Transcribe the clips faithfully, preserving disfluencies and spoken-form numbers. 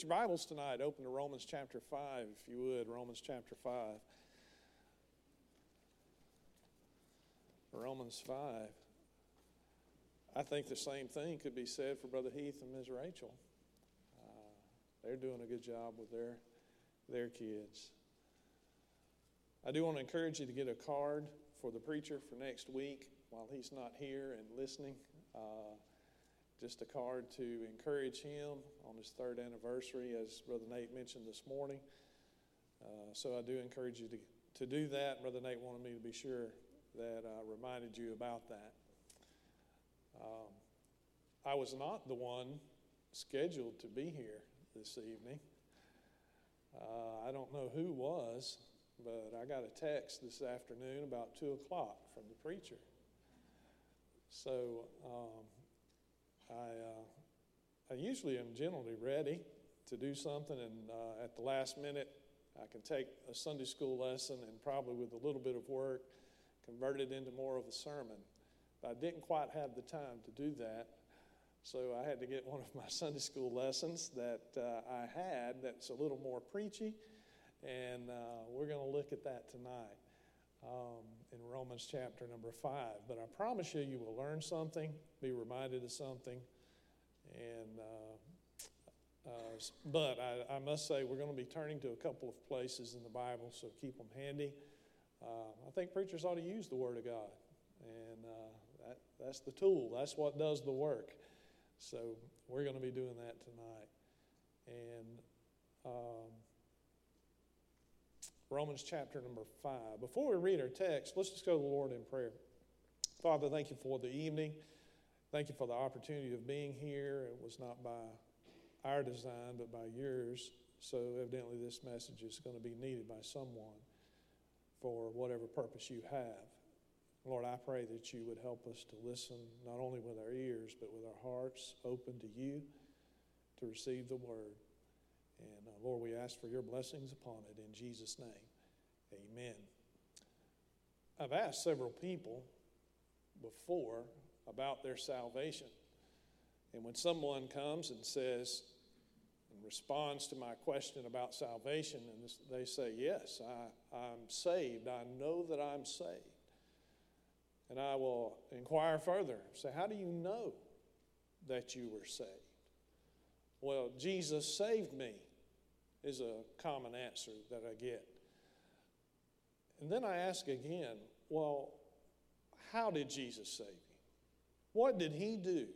Get your Bibles tonight. Open to Romans chapter five, if you would. Romans chapter five. Romans five. I think the same thing could be said for Brother Heath and Miz Rachel. Uh, they're doing a good job with their their kids. I do want to encourage you to get a card for the preacher for next week while he's not here and listening. Uh, just a card to encourage him on his third anniversary, as Brother Nate mentioned this morning. Uh, so I do encourage you to, to do that. Brother Nate wanted me to be sure that I reminded you about that. Um, I was not the one scheduled to be here this evening. Uh, I don't know who was, but I got a text this afternoon about two o'clock from the preacher. So um, I, uh, I usually am generally ready to do something, and uh, at the last minute I can take a Sunday school lesson and probably with a little bit of work convert it into more of a sermon. I didn't quite have the time to do that, so I had to get one of my Sunday school lessons that uh, I had that's a little more preachy, and uh, we're going to look at that tonight um, in Romans chapter number five. But I promise you, you will learn something, be reminded of something, and uh, uh, but I, I must say we're going to be turning to a couple of places in the Bible, so keep them handy. Uh, I think preachers ought to use the Word of God, and uh, That, that's the tool. That's what does the work. So we're going to be doing that tonight. And um, Romans chapter number five. Before we read our text, let's just go to the Lord in prayer. Father, thank you for the evening. Thank you for the opportunity of being here. It was not by our design, but by yours. So evidently this message is going to be needed by someone for whatever purpose you have. Lord, I pray that you would help us to listen not only with our ears, but with our hearts open to you to receive the word. And uh, Lord, we ask for your blessings upon it in Jesus' name. Amen. I've asked several people before about their salvation. And when someone comes and says, and responds to my question about salvation, and they say, yes, I, I'm saved. I know that I'm saved. And I will inquire further. Say, how do you know that you were saved? Well, Jesus saved me is a common answer that I get. And then I ask again, well, how did Jesus save you? What did he do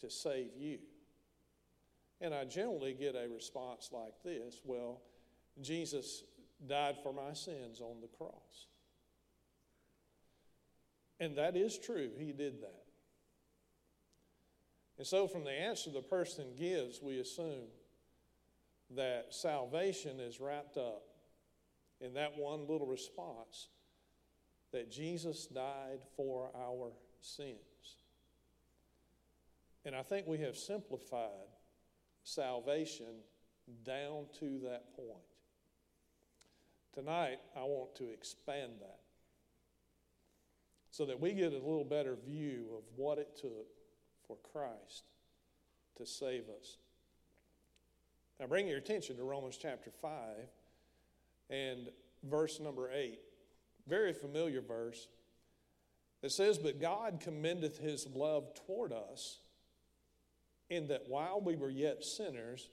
to save you? And I generally get a response like this, well, Jesus died for my sins on the cross. And that is true. He did that. And so from the answer the person gives, we assume that salvation is wrapped up in that one little response that Jesus died for our sins. And I think we have simplified salvation down to that point. Tonight, I want to expand that, so that we get a little better view of what it took for Christ to save us. Now bring your attention to Romans chapter five and verse number eight. Very familiar verse. It says, but God commendeth his love toward us, in that while we were yet sinners,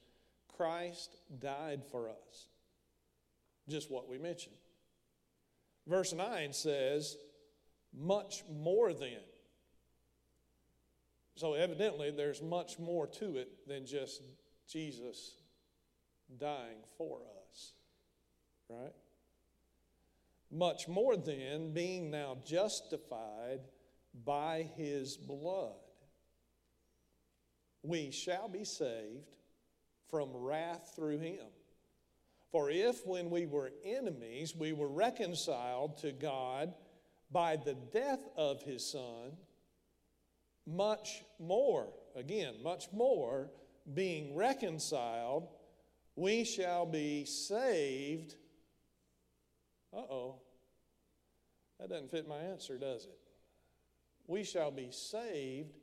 Christ died for us. Just what we mentioned. Verse nine says, much more than. So evidently there's much more to it than just Jesus dying for us, right? Much more than being now justified by his blood, we shall be saved from wrath through him. For if when we were enemies, we were reconciled to God by the death of his son, much more, again, much more, being reconciled, we shall be saved. Uh-oh, that doesn't fit my answer, does it? We shall be saved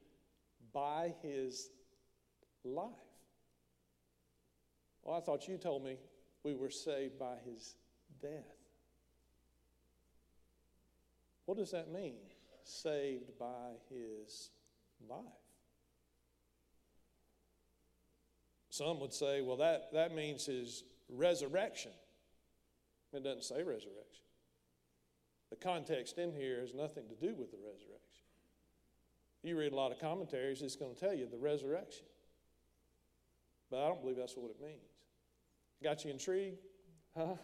by his life. Well, I thought you told me we were saved by his death. What does that mean? Saved by his life. Some would say, well, that, that means his resurrection. It doesn't say resurrection. The context in here has nothing to do with the resurrection. You read a lot of commentaries, it's going to tell you the resurrection. But I don't believe that's what it means. Got you intrigued? Huh?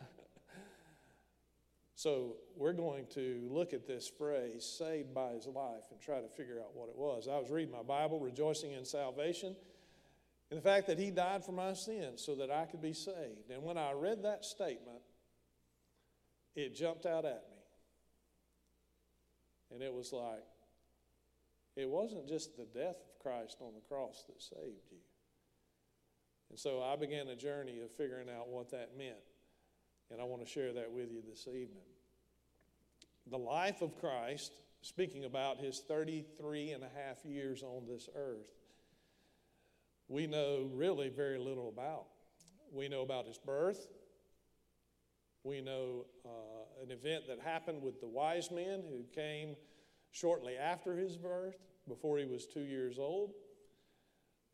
So we're going to look at this phrase, saved by his life, and try to figure out what it was. I was reading my Bible, rejoicing in salvation, and the fact that he died for my sins so that I could be saved. And when I read that statement, it jumped out at me. And it was like, it wasn't just the death of Christ on the cross that saved you. And so I began a journey of figuring out what that meant. And I want to share that with you this evening. The life of Christ, speaking about his thirty-three and a half years on this earth, we know really very little about. We know about his birth. We know uh, an event that happened with the wise men who came shortly after his birth, before he was two years old.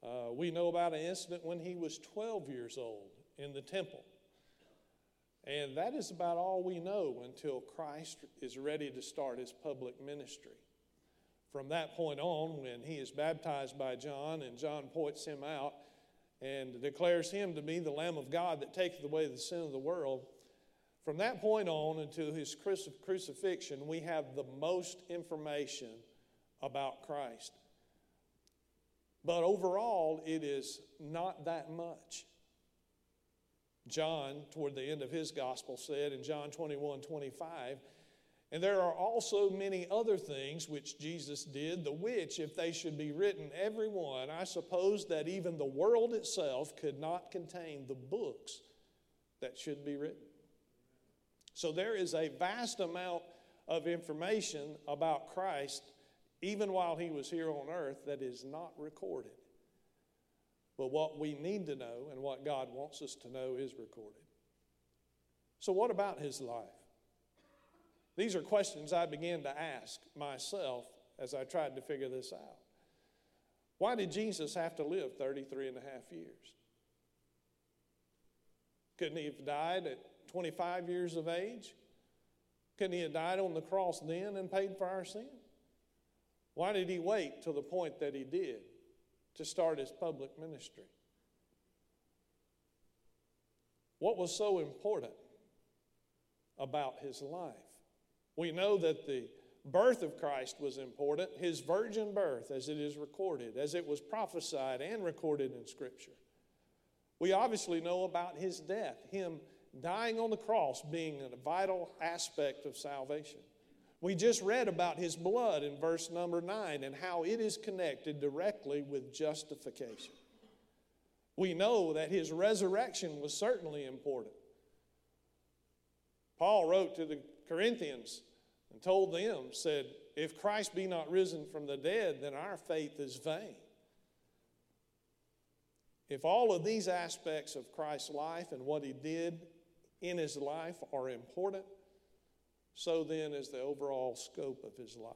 Uh, we know about an incident when he was twelve years old in the temple. And that is about all we know until Christ is ready to start his public ministry. From that point on, when he is baptized by John and John points him out and declares him to be the Lamb of God that taketh away the sin of the world, from that point on until his crucifixion, we have the most information about Christ. But overall, it is not that much. John, toward the end of his gospel, said in John twenty-one, twenty-five, and there are also many other things which Jesus did, the which, if they should be written, every one, I suppose that even the world itself could not contain the books that should be written. So there is a vast amount of information about Christ, even while he was here on earth, that is not recorded. But what we need to know and what God wants us to know is recorded. So what about his life? These are questions I began to ask myself as I tried to figure this out. Why did Jesus have to live thirty-three and a half years? Couldn't he have died at twenty-five years of age? Couldn't he have died on the cross then and paid for our sin? Why did he wait till the point that he did to start his public ministry? What was so important about his life? We know that the birth of Christ was important, his virgin birth, as it is recorded, as it was prophesied and recorded in Scripture. We obviously know about his death, him dying on the cross being a vital aspect of salvation. We just read about his blood in verse number nine and how it is connected directly with justification. We know that his resurrection was certainly important. Paul wrote to the Corinthians and told them, said, if Christ be not risen from the dead, then our faith is vain. If all of these aspects of Christ's life and what he did in his life are important, so then is the overall scope of his life.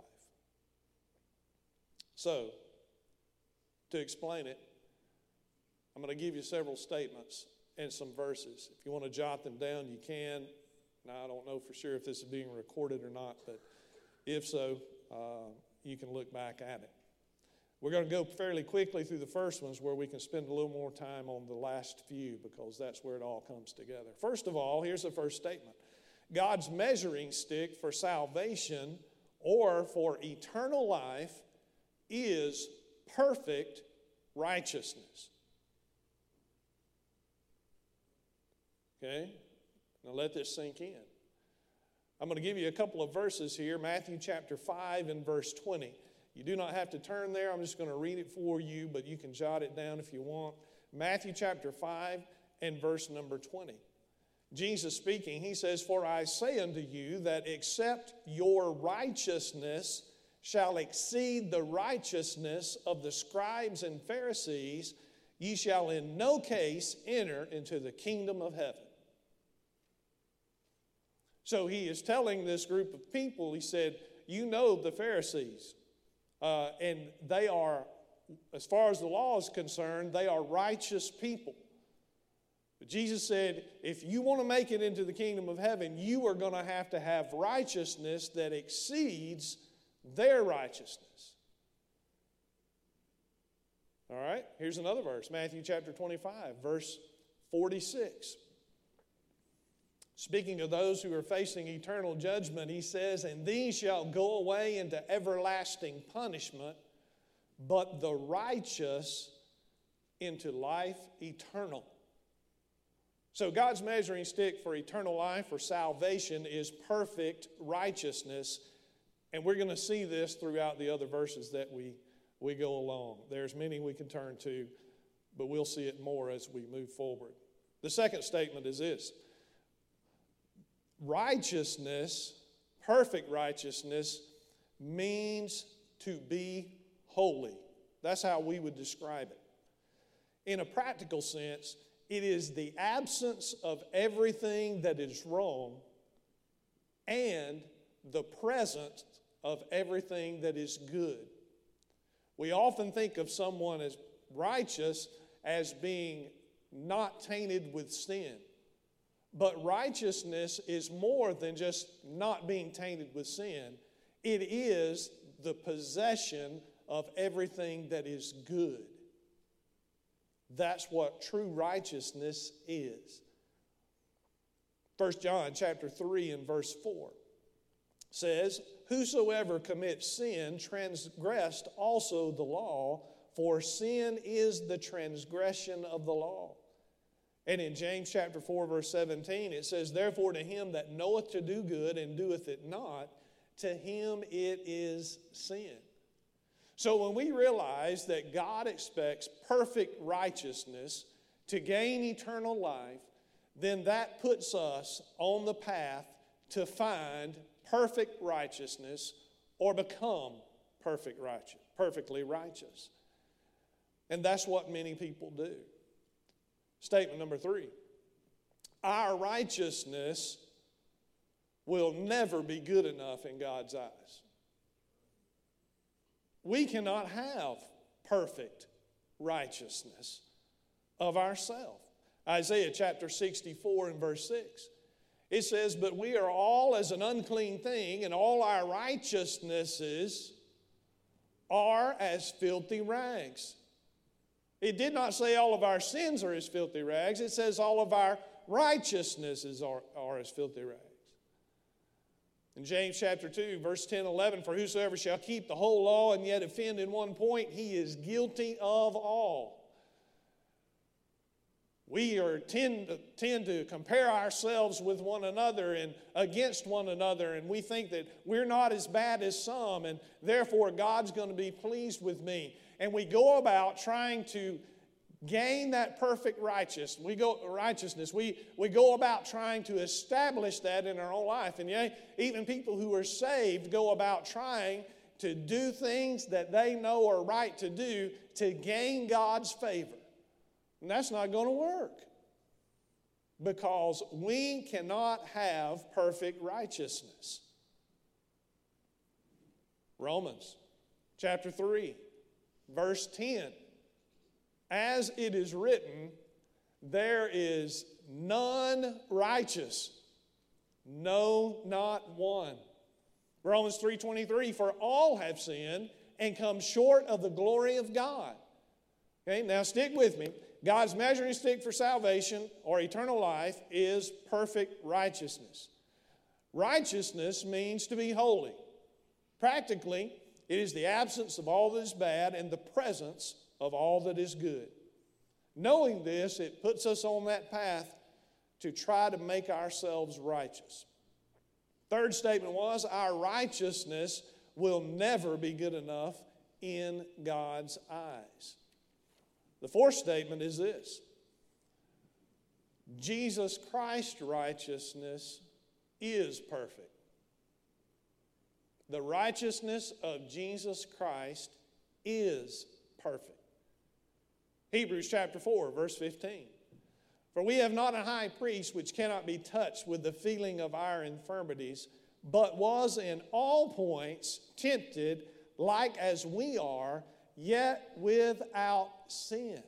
So, to explain it, I'm going to give you several statements and some verses. If you want to jot them down, you can. Now, I don't know for sure if this is being recorded or not, but if so, uh, you can look back at it. We're going to go fairly quickly through the first ones where we can spend a little more time on the last few because that's where it all comes together. First of all, here's the first statement. God's measuring stick for salvation or for eternal life is perfect righteousness. Okay? Now let this sink in. I'm going to give you a couple of verses here. Matthew chapter five and verse twenty. You do not have to turn there. I'm just going to read it for you, but you can jot it down if you want. Matthew chapter five and verse number twenty. Jesus speaking, he says, for I say unto you that except your righteousness shall exceed the righteousness of the scribes and Pharisees, Ye shall in no case enter into the kingdom of heaven. So he is telling this group of people, he said, you know the Pharisees, uh, and they are, as far as the law is concerned, they are righteous people. But Jesus said, if you want to make it into the kingdom of heaven, you are going to have to have righteousness that exceeds their righteousness. All right, here's another verse, Matthew chapter twenty-five, verse forty-six. Speaking of those who are facing eternal judgment, he says, and these shall go away into everlasting punishment, but the righteous into life eternal. So God's measuring stick for eternal life or salvation is perfect righteousness. And we're going to see this throughout the other verses that we, we go along. There's many we can turn to, but we'll see it more as we move forward. The second statement is this. Righteousness, perfect righteousness, means to be holy. That's how we would describe it. In a practical sense, it is the absence of everything that is wrong and the presence of everything that is good. We often think of someone as righteous as being not tainted with sin. But righteousness is more than just not being tainted with sin. It is the possession of everything that is good. That's what true righteousness is. First John chapter three and verse four says, whosoever commits sin transgressed also the law, for sin is the transgression of the law. And in James chapter four verse seventeen it says, therefore to him that knoweth to do good and doeth it not, to him it is sin. So when we realize that God expects perfect righteousness to gain eternal life, then that puts us on the path to find perfect righteousness or become perfect righteous, perfectly righteous. And that's what many people do. Statement number three, our righteousness will never be good enough in God's eyes. We cannot have perfect righteousness of ourselves. Isaiah chapter sixty-four and verse six. It says, but we are all as an unclean thing, and all our righteousnesses are as filthy rags. It did not say all of our sins are as filthy rags. It says all of our righteousnesses are, are as filthy rags. In James chapter two, verse ten, eleven, for whosoever shall keep the whole law and yet offend in one point, he is guilty of all. We are tend, tend to compare ourselves with one another and against one another, and we think that we're not as bad as some, and therefore God's going to be pleased with me. And we go about trying to gain that perfect righteousness. We go, righteousness. We, we go about trying to establish that in our own life. And yeah, even people who are saved go about trying to do things that they know are right to do to gain God's favor. And that's not going to work, because we cannot have perfect righteousness. Romans chapter three. Verse ten, as it is written, there is none righteous, no, not one. Romans three twenty-three, for all have sinned and come short of the glory of God. Okay, now stick with me. God's measuring stick for salvation or eternal life is perfect righteousness. Righteousness means to be holy. Practically, it is the absence of all that is bad and the presence of all that is good. Knowing this, it puts us on that path to try to make ourselves righteous. Third statement was, our righteousness will never be good enough in God's eyes. The fourth statement is this: Jesus Christ's righteousness is perfect. The righteousness of Jesus Christ is perfect. Hebrews chapter four, verse fifteen. For we have not a high priest which cannot be touched with the feeling of our infirmities, but was in all points tempted like as we are, yet without sin.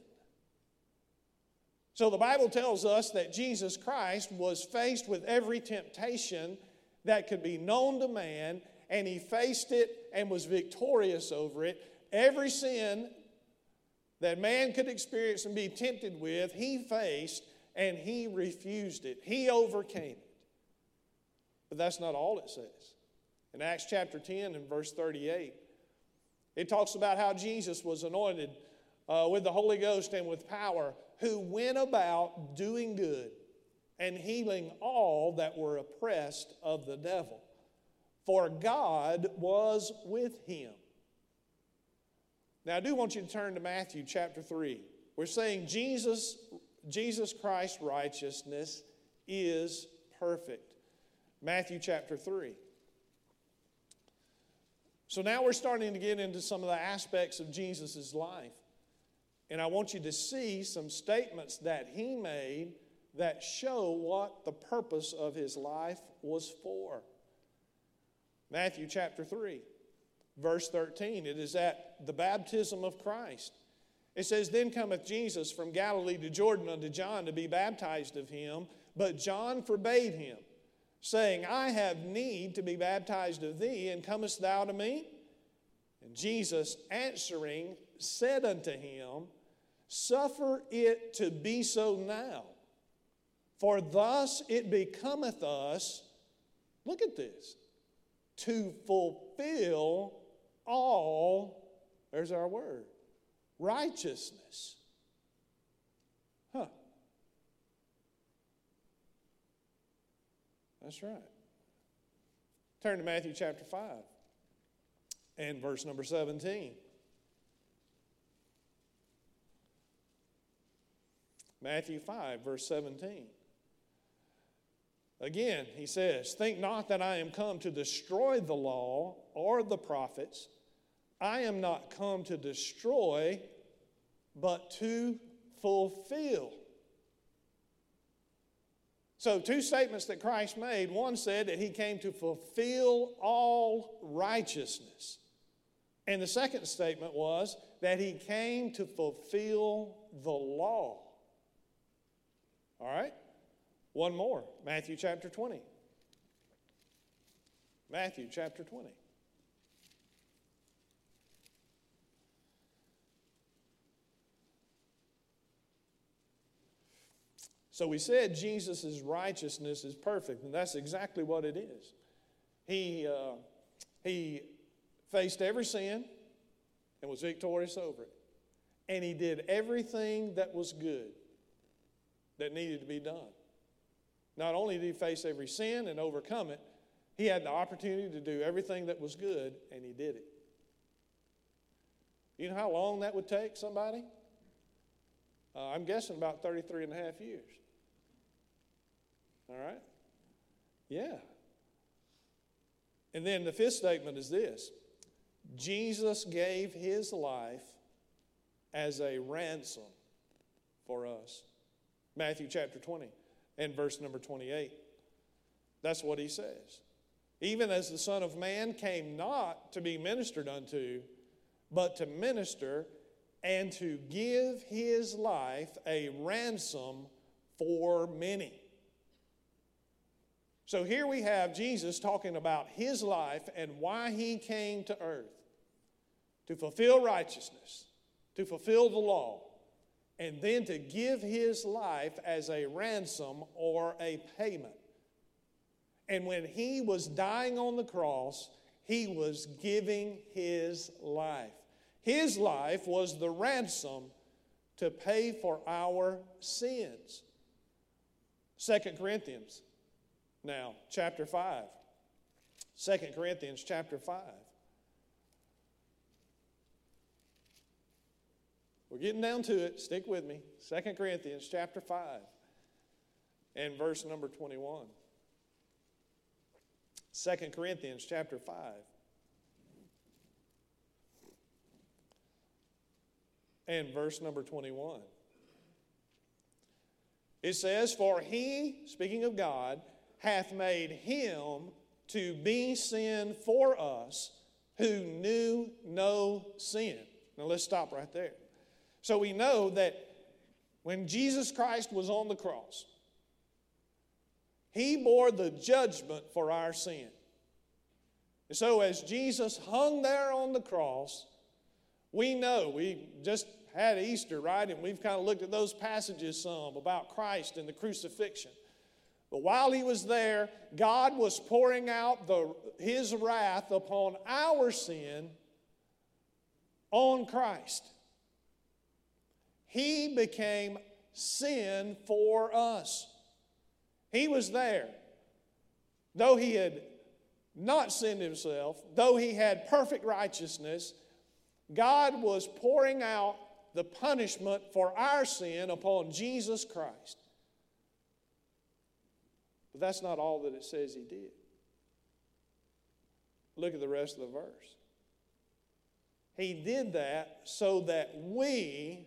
So the Bible tells us that Jesus Christ was faced with every temptation that could be known to man, and he faced it and was victorious over it. Every sin that man could experience and be tempted with, he faced and he refused it. He overcame it. But that's not all it says. In Acts chapter ten and verse thirty-eight, it talks about how Jesus was anointed uh, with the Holy Ghost and with power, who went about doing good and healing all that were oppressed of the devil, for God was with him. Now, I do want you to turn to Matthew chapter three. We're saying Jesus, Jesus Christ's righteousness is perfect. Matthew chapter three. So now we're starting to get into some of the aspects of Jesus' life. And I want you to see some statements that he made that show what the purpose of his life was for. Matthew chapter three, verse thirteen. It is at the baptism of Christ. It says, Then cometh Jesus from Galilee to Jordan unto John to be baptized of him. But John forbade him, saying, I have need to be baptized of thee, and comest thou to me? And Jesus answering said unto him, Suffer it to be so now, for thus it becometh us, look at this, to fulfill all, there's our word, righteousness. Huh. That's right. Turn to Matthew chapter five and verse number seventeen. Matthew five, verse seventeen. Again, he says, Think not that I am come to destroy the law or the prophets. I am not come to destroy, but to fulfill. So two statements that Christ made. One said that he came to fulfill all righteousness. And the second statement was that he came to fulfill the law. All right? One more. Matthew chapter twenty. Matthew chapter twenty. So we said Jesus' righteousness is perfect, and that's exactly what it is. He, uh, he faced every sin and was victorious over it. And he did everything that was good that needed to be done. Not only did he face every sin and overcome it, he had the opportunity to do everything that was good, and he did it. You know how long that would take somebody? Uh, I'm guessing about thirty-three and a half years. All right? Yeah. And then the fifth statement is this. Jesus gave his life as a ransom for us. Matthew chapter twenty and verse number twenty-eight. That's what he says. Even as the Son of Man came not to be ministered unto, but to minister and to give his life a ransom for many. So here we have Jesus talking about his life and why he came to earth. To fulfill righteousness. To fulfill the law. And then to give his life as a ransom or a payment. And when he was dying on the cross, he was giving his life. His life was the ransom to pay for our sins. Second Corinthians, now, chapter five. Second Corinthians, chapter five. We're getting down to it. Stick with me. Second Corinthians, chapter five, and verse number twenty-one. Second Corinthians, chapter five. and verse number twenty-one. It says, "For he," speaking of God, "hath made him to be sin for us who knew no sin." Now let's stop right there. So we know that when Jesus Christ was on the cross, he bore the judgment for our sin. And so as Jesus hung there on the cross, we know, we just had Easter, right? And we've kind of looked at those passages some about Christ and the crucifixion. But while he was there, God was pouring out the, his wrath upon our sin on Christ. He became sin for us. He was there. Though he had not sinned himself, though he had perfect righteousness, God was pouring out the punishment for our sin upon Jesus Christ. But that's not all that it says he did. Look at the rest of the verse. He did that so that we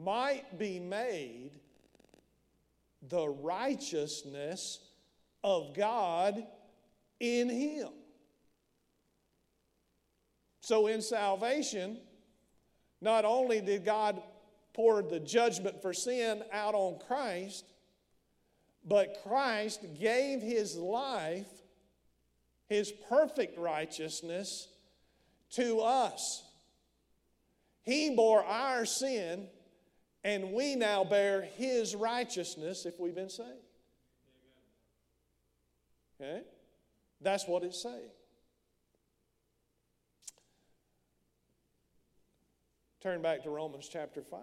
might be made the righteousness of God in him. So in salvation, not only did God pour the judgment for sin out on Christ, but Christ gave his life, his perfect righteousness, to us. He bore our sin, and we now bear his righteousness if we've been saved. Okay? That's what it's saying. Turn back to Romans chapter five.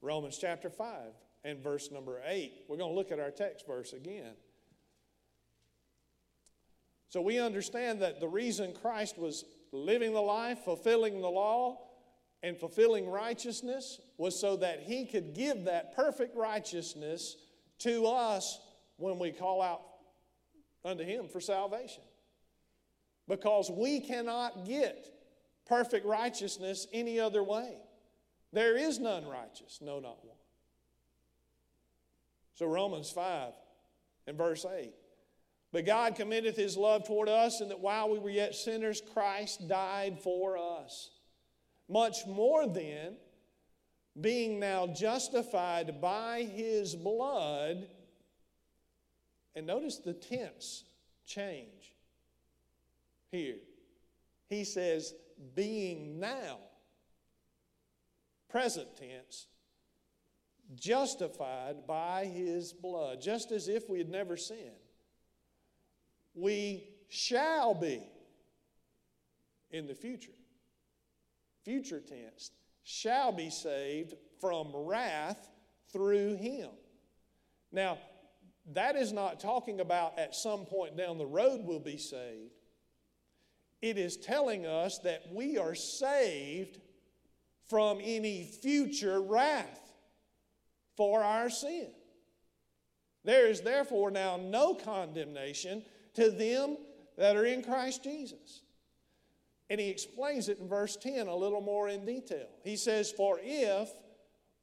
Romans chapter five and verse number eight. We're going to look at our text verse again. So we understand that the reason Christ was living the life, fulfilling the law, and fulfilling righteousness was so that he could give that perfect righteousness to us when we call out unto him for salvation. Because we cannot get perfect righteousness any other way. There is none righteous, no, not one. So Romans five and verse eight. "But God commendeth his love toward us, and that while we were yet sinners, Christ died for us. Much more then, being now justified by his blood," and notice the tense change here. He says, "being now," present tense, "justified by his blood," just as if we had never sinned, "we shall be," in the future, future tense, "shall be saved from wrath through him." Now, that is not talking about at some point down the road we'll be saved. It is telling us that we are saved from any future wrath for our sin. "There is therefore now no condemnation to them that are in Christ Jesus." And he explains it in verse ten a little more in detail. He says, "For if,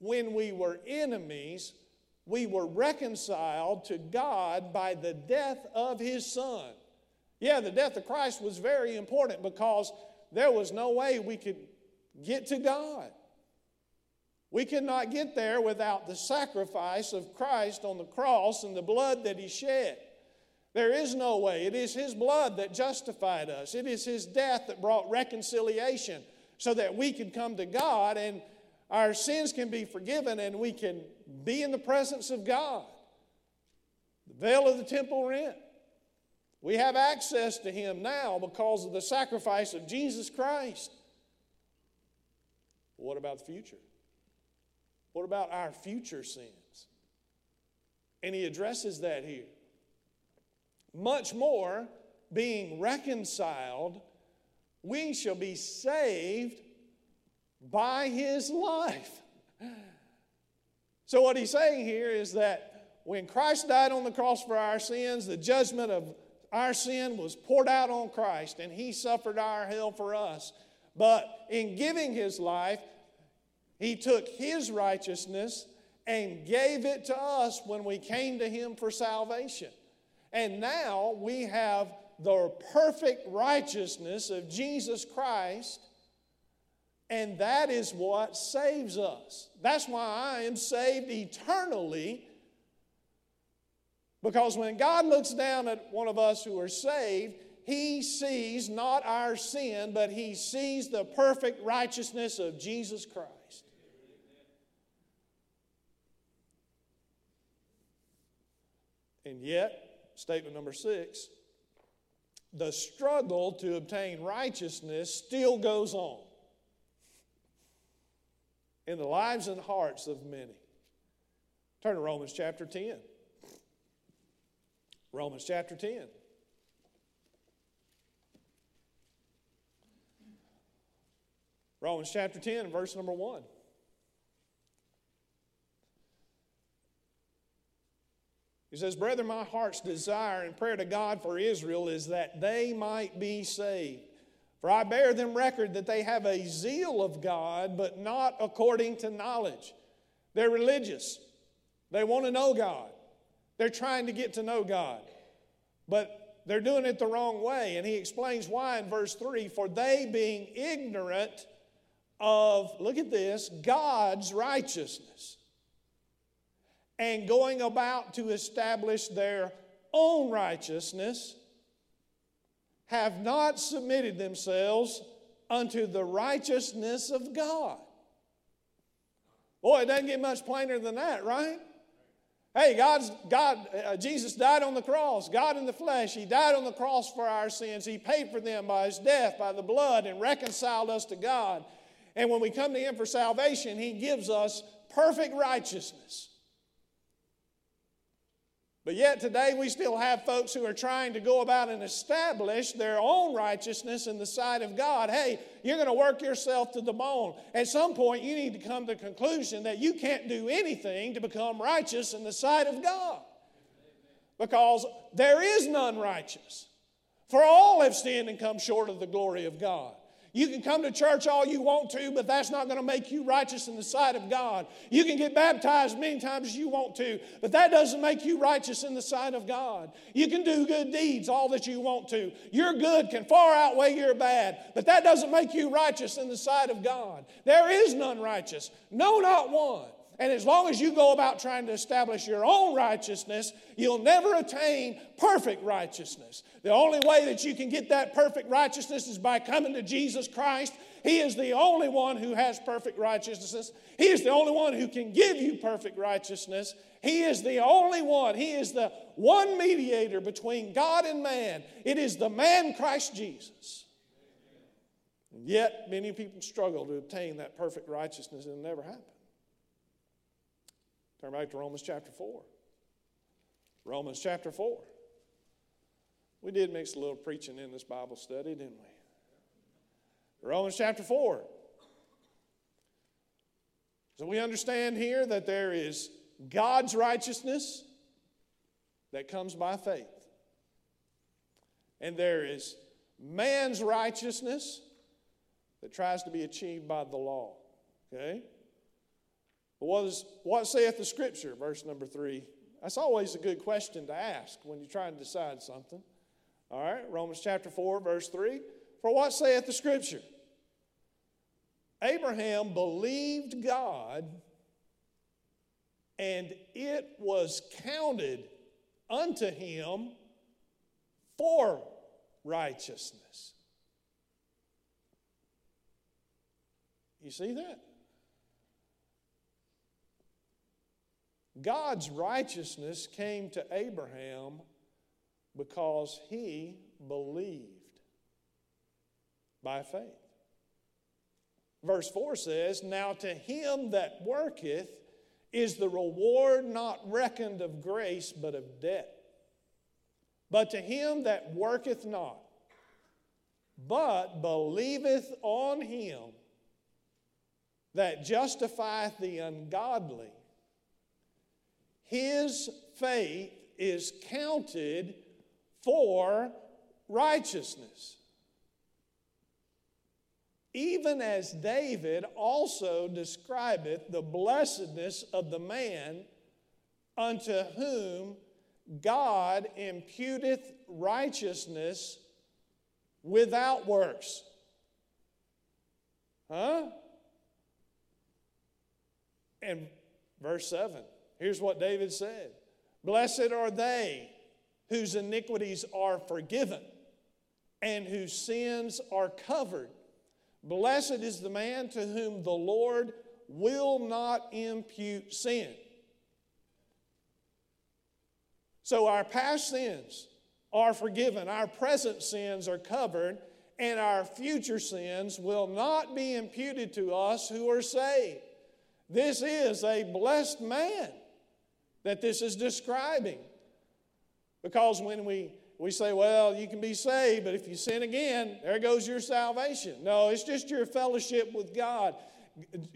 when we were enemies, we were reconciled to God by the death of his Son." Yeah, the death of Christ was very important because there was no way we could get to God. We could not get there without the sacrifice of Christ on the cross and the blood that he shed. There is no way. It is his blood that justified us. It is his death that brought reconciliation so that we can come to God and our sins can be forgiven and we can be in the presence of God. The veil of the temple rent. We have access to him now because of the sacrifice of Jesus Christ. What about the future? What about our future sins? And he addresses that here. "Much more, being reconciled, we shall be saved by his life." So what he's saying here is that when Christ died on the cross for our sins, the judgment of Our sin was poured out on Christ, and He suffered our hell for us. But in giving His life, He took His righteousness and gave it to us when we came to Him for salvation. And now we have the perfect righteousness of Jesus Christ, and that is what saves us. That's why I am saved eternally. Because when God looks down at one of us who are saved, He sees not our sin, but He sees the perfect righteousness of Jesus Christ. And yet, statement number six, the struggle to obtain righteousness still goes on in the lives and hearts of many. Turn to Romans chapter ten. Romans chapter ten. Romans chapter ten, verse number one. He says, "Brethren, my heart's desire and prayer to God for Israel is that they might be saved. For I bear them record that they have a zeal of God, but not according to knowledge." They're religious. They want to know God. They're trying to get to know God, but they're doing it the wrong way. And he explains why in verse three, "For they being ignorant of," look at this, "God's righteousness, and going about to establish their own righteousness, have not submitted themselves unto the righteousness of God." Boy, it doesn't get much plainer than that, right? Hey, God's, God, uh, Jesus died on the cross. God in the flesh, He died on the cross for our sins. He paid for them by His death, by the blood, and reconciled us to God. And when we come to Him for salvation, He gives us perfect righteousness. But yet today we still have folks who are trying to go about and establish their own righteousness in the sight of God. Hey, you're going to work yourself to the bone. At some point you need to come to the conclusion that you can't do anything to become righteous in the sight of God. Because there is none righteous. For all have sinned and come short of the glory of God. You can come to church all you want to, but that's not going to make you righteous in the sight of God. You can get baptized many times as you want to, but that doesn't make you righteous in the sight of God. You can do good deeds all that you want to. Your good can far outweigh your bad, but that doesn't make you righteous in the sight of God. There is none righteous, no, not one. And as long as you go about trying to establish your own righteousness, you'll never attain perfect righteousness. The only way that you can get that perfect righteousness is by coming to Jesus Christ. He is the only one who has perfect righteousness. He is the only one who can give you perfect righteousness. He is the only one. He is the one mediator between God and man. It is the man Christ Jesus. And yet, many people struggle to obtain that perfect righteousness, and it never happens. Turn back to Romans chapter four. Romans chapter four. We did mix a little preaching in this Bible study, didn't we? Romans chapter four. So we understand here that there is God's righteousness that comes by faith. And there is man's righteousness that tries to be achieved by the law. Okay? What, is, what saith the Scripture? Verse number three. That's always a good question to ask when you're trying to decide something. All right, Romans chapter four, verse three. "For what saith the Scripture? Abraham believed God, and it was counted unto him for righteousness." You see that? God's righteousness came to Abraham because he believed by faith. Verse four says, "Now to him that worketh is the reward not reckoned of grace, but of debt. But to him that worketh not, but believeth on him that justifieth the ungodly, his faith is counted for righteousness, even as David also describeth the blessedness of the man unto whom God imputeth righteousness without works. Huh? And verse seven, here's what David said. Blessed are they whose iniquities are forgiven and whose sins are covered. Blessed is the man to whom the Lord will not impute sin. So our past sins are forgiven, our present sins are covered, and our future sins will not be imputed to us who are saved. This is a blessed man that this is describing. Because when we, we say, well, you can be saved, but if you sin again, there goes your salvation. No, it's just your fellowship with God.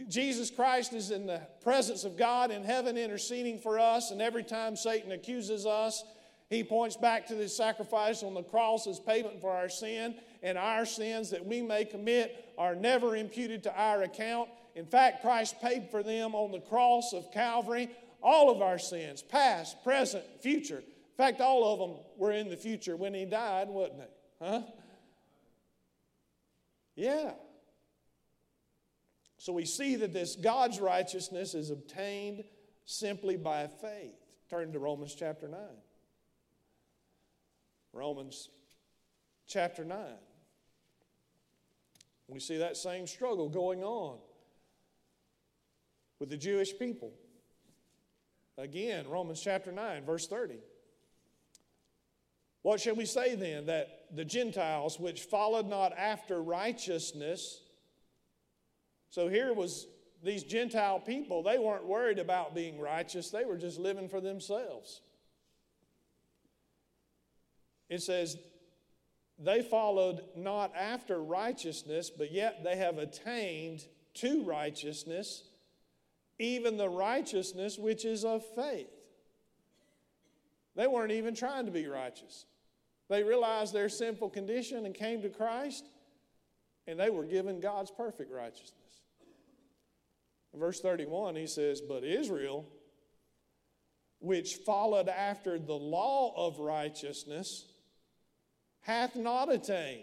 Jesus Christ is in the presence of God in heaven interceding for us, and every time Satan accuses us, he points back to this sacrifice on the cross as payment for our sin, and our sins that we may commit are never imputed to our account. In fact, Christ paid for them on the cross of Calvary, all of our sins, past, present, future. In fact, all of them were in the future when he died, wasn't it? Huh? Yeah. So we see that this God's righteousness is obtained simply by faith. Turn to Romans chapter nine. Romans chapter nine. We see that same struggle going on with the Jewish people. Again, Romans chapter nine, verse thirty. What shall we say then? That the Gentiles which followed not after righteousness. So here was these Gentile people. They weren't worried about being righteous. They were just living for themselves. It says, they followed not after righteousness, but yet they have attained to righteousness, even the righteousness which is of faith. They weren't even trying to be righteous. They realized their sinful condition and came to Christ, and they were given God's perfect righteousness. Verse thirty-one, he says, but Israel, which followed after the law of righteousness, hath not attained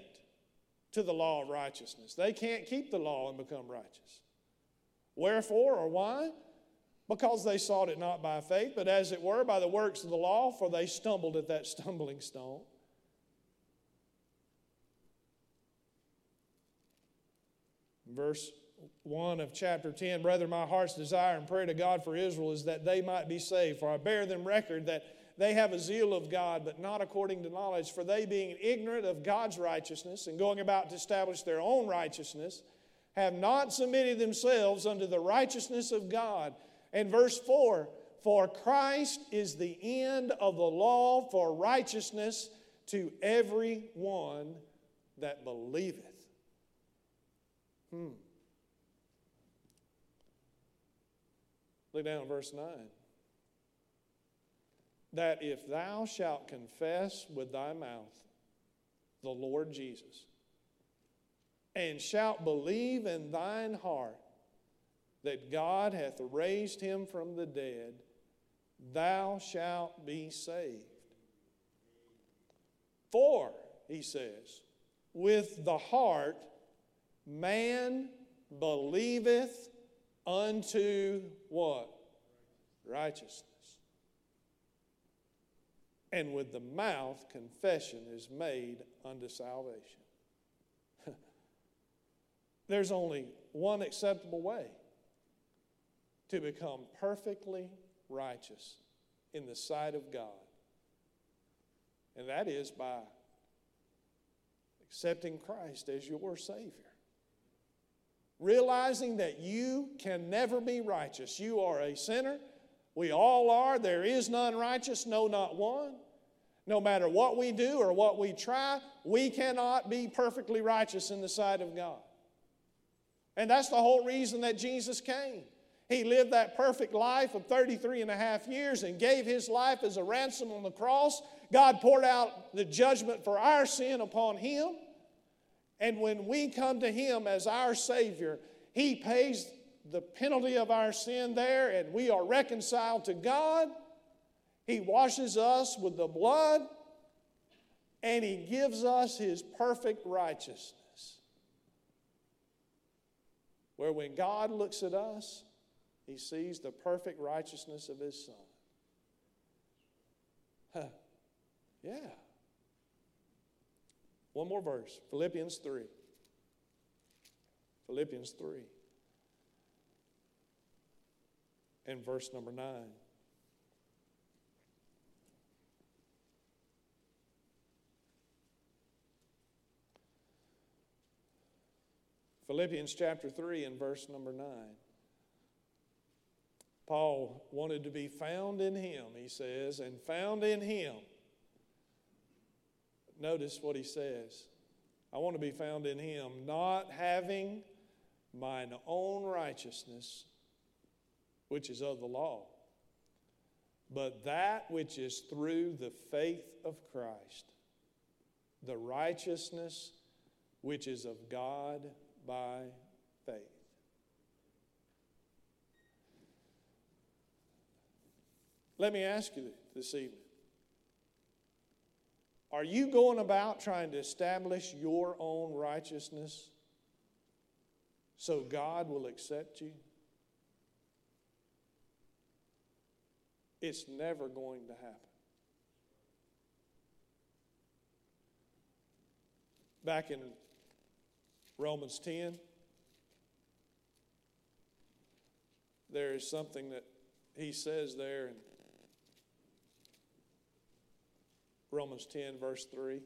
to the law of righteousness. They can't keep the law and become righteous. Wherefore, or why? Because they sought it not by faith, but as it were by the works of the law, for they stumbled at that stumbling stone. Verse one of chapter ten, brethren, my heart's desire and prayer to God for Israel is that they might be saved. For I bear them record that they have a zeal of God, but not according to knowledge. For they, being ignorant of God's righteousness and going about to establish their own righteousness, have not submitted themselves unto the righteousness of God. And verse four, for Christ is the end of the law for righteousness to every one that believeth. Hmm. Look down at verse nine. That if thou shalt confess with thy mouth the Lord Jesus, and shalt believe in thine heart that God hath raised him from the dead, thou shalt be saved. For, he says, with the heart man believeth unto what? Righteousness. And with the mouth confession is made unto salvation. There's only one acceptable way to become perfectly righteous in the sight of God. And that is by accepting Christ as your Savior. Realizing that you can never be righteous. You are a sinner. We all are. There is none righteous, no, not one. No matter what we do or what we try, we cannot be perfectly righteous in the sight of God. And that's the whole reason that Jesus came. He lived that perfect life of thirty-three and a half years and gave his life as a ransom on the cross. God poured out the judgment for our sin upon him. And when we come to him as our Savior, he pays the penalty of our sin there, and we are reconciled to God. He washes us with the blood, and he gives us his perfect righteousness. Where when God looks at us, he sees the perfect righteousness of his Son. Huh. Yeah. One more verse, Philippians three. Philippians three. And verse number nine. Philippians chapter three and verse number nine. Paul wanted to be found in him, he says, and found in him. Notice what he says. I want to be found in him, not having mine own righteousness, which is of the law, but that which is through the faith of Christ, the righteousness which is of God by faith. Let me ask you this evening. Are you going about trying to establish your own righteousness so God will accept you? It's never going to happen. Back in Romans ten, there is something that he says there in Romans ten, verse three.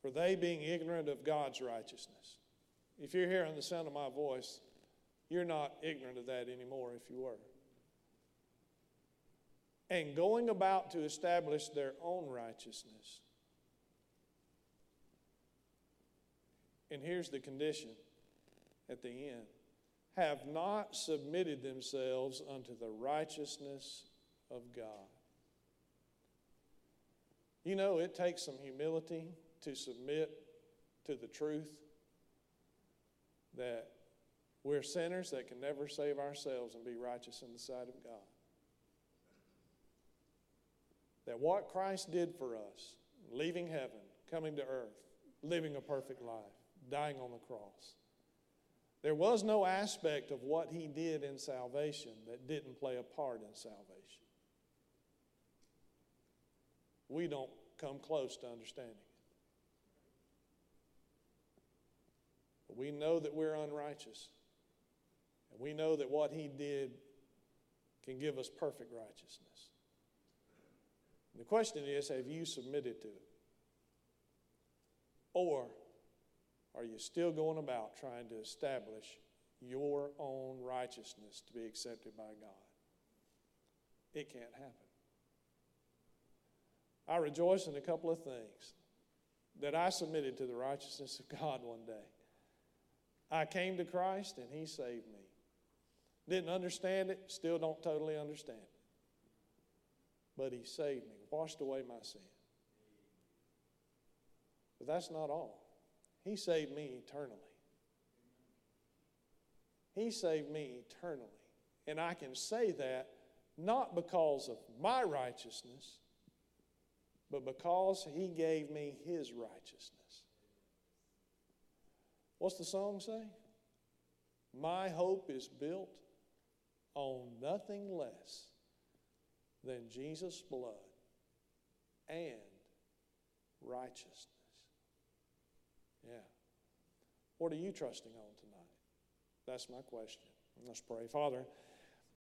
For they being ignorant of God's righteousness. If you're hearing the sound of my voice, you're not ignorant of that anymore if you were. And going about to establish their own righteousness. And here's the condition at the end. Have not submitted themselves unto the righteousness of God. You know, it takes some humility to submit to the truth that we're sinners that can never save ourselves and be righteous in the sight of God. That what Christ did for us, leaving heaven, coming to earth, living a perfect life, dying on the cross, there was no aspect of what he did in salvation that didn't play a part in salvation. We don't come close to understanding it. But we know that we're unrighteous. And we know that what he did can give us perfect righteousness. And the question is, have you submitted to it? Or are you still going about trying to establish your own righteousness to be accepted by God? It can't happen. I rejoice in a couple of things. That I submitted to the righteousness of God one day. I came to Christ and he saved me. Didn't understand it, still don't totally understand it. But he saved me, washed away my sin. But that's not all. He saved me eternally. He saved me eternally. And I can say that not because of my righteousness, but because he gave me his righteousness. What's the song say? My hope is built on nothing less than Jesus' blood and righteousness. Yeah. What are you trusting on tonight? That's my question. Let's pray. Father,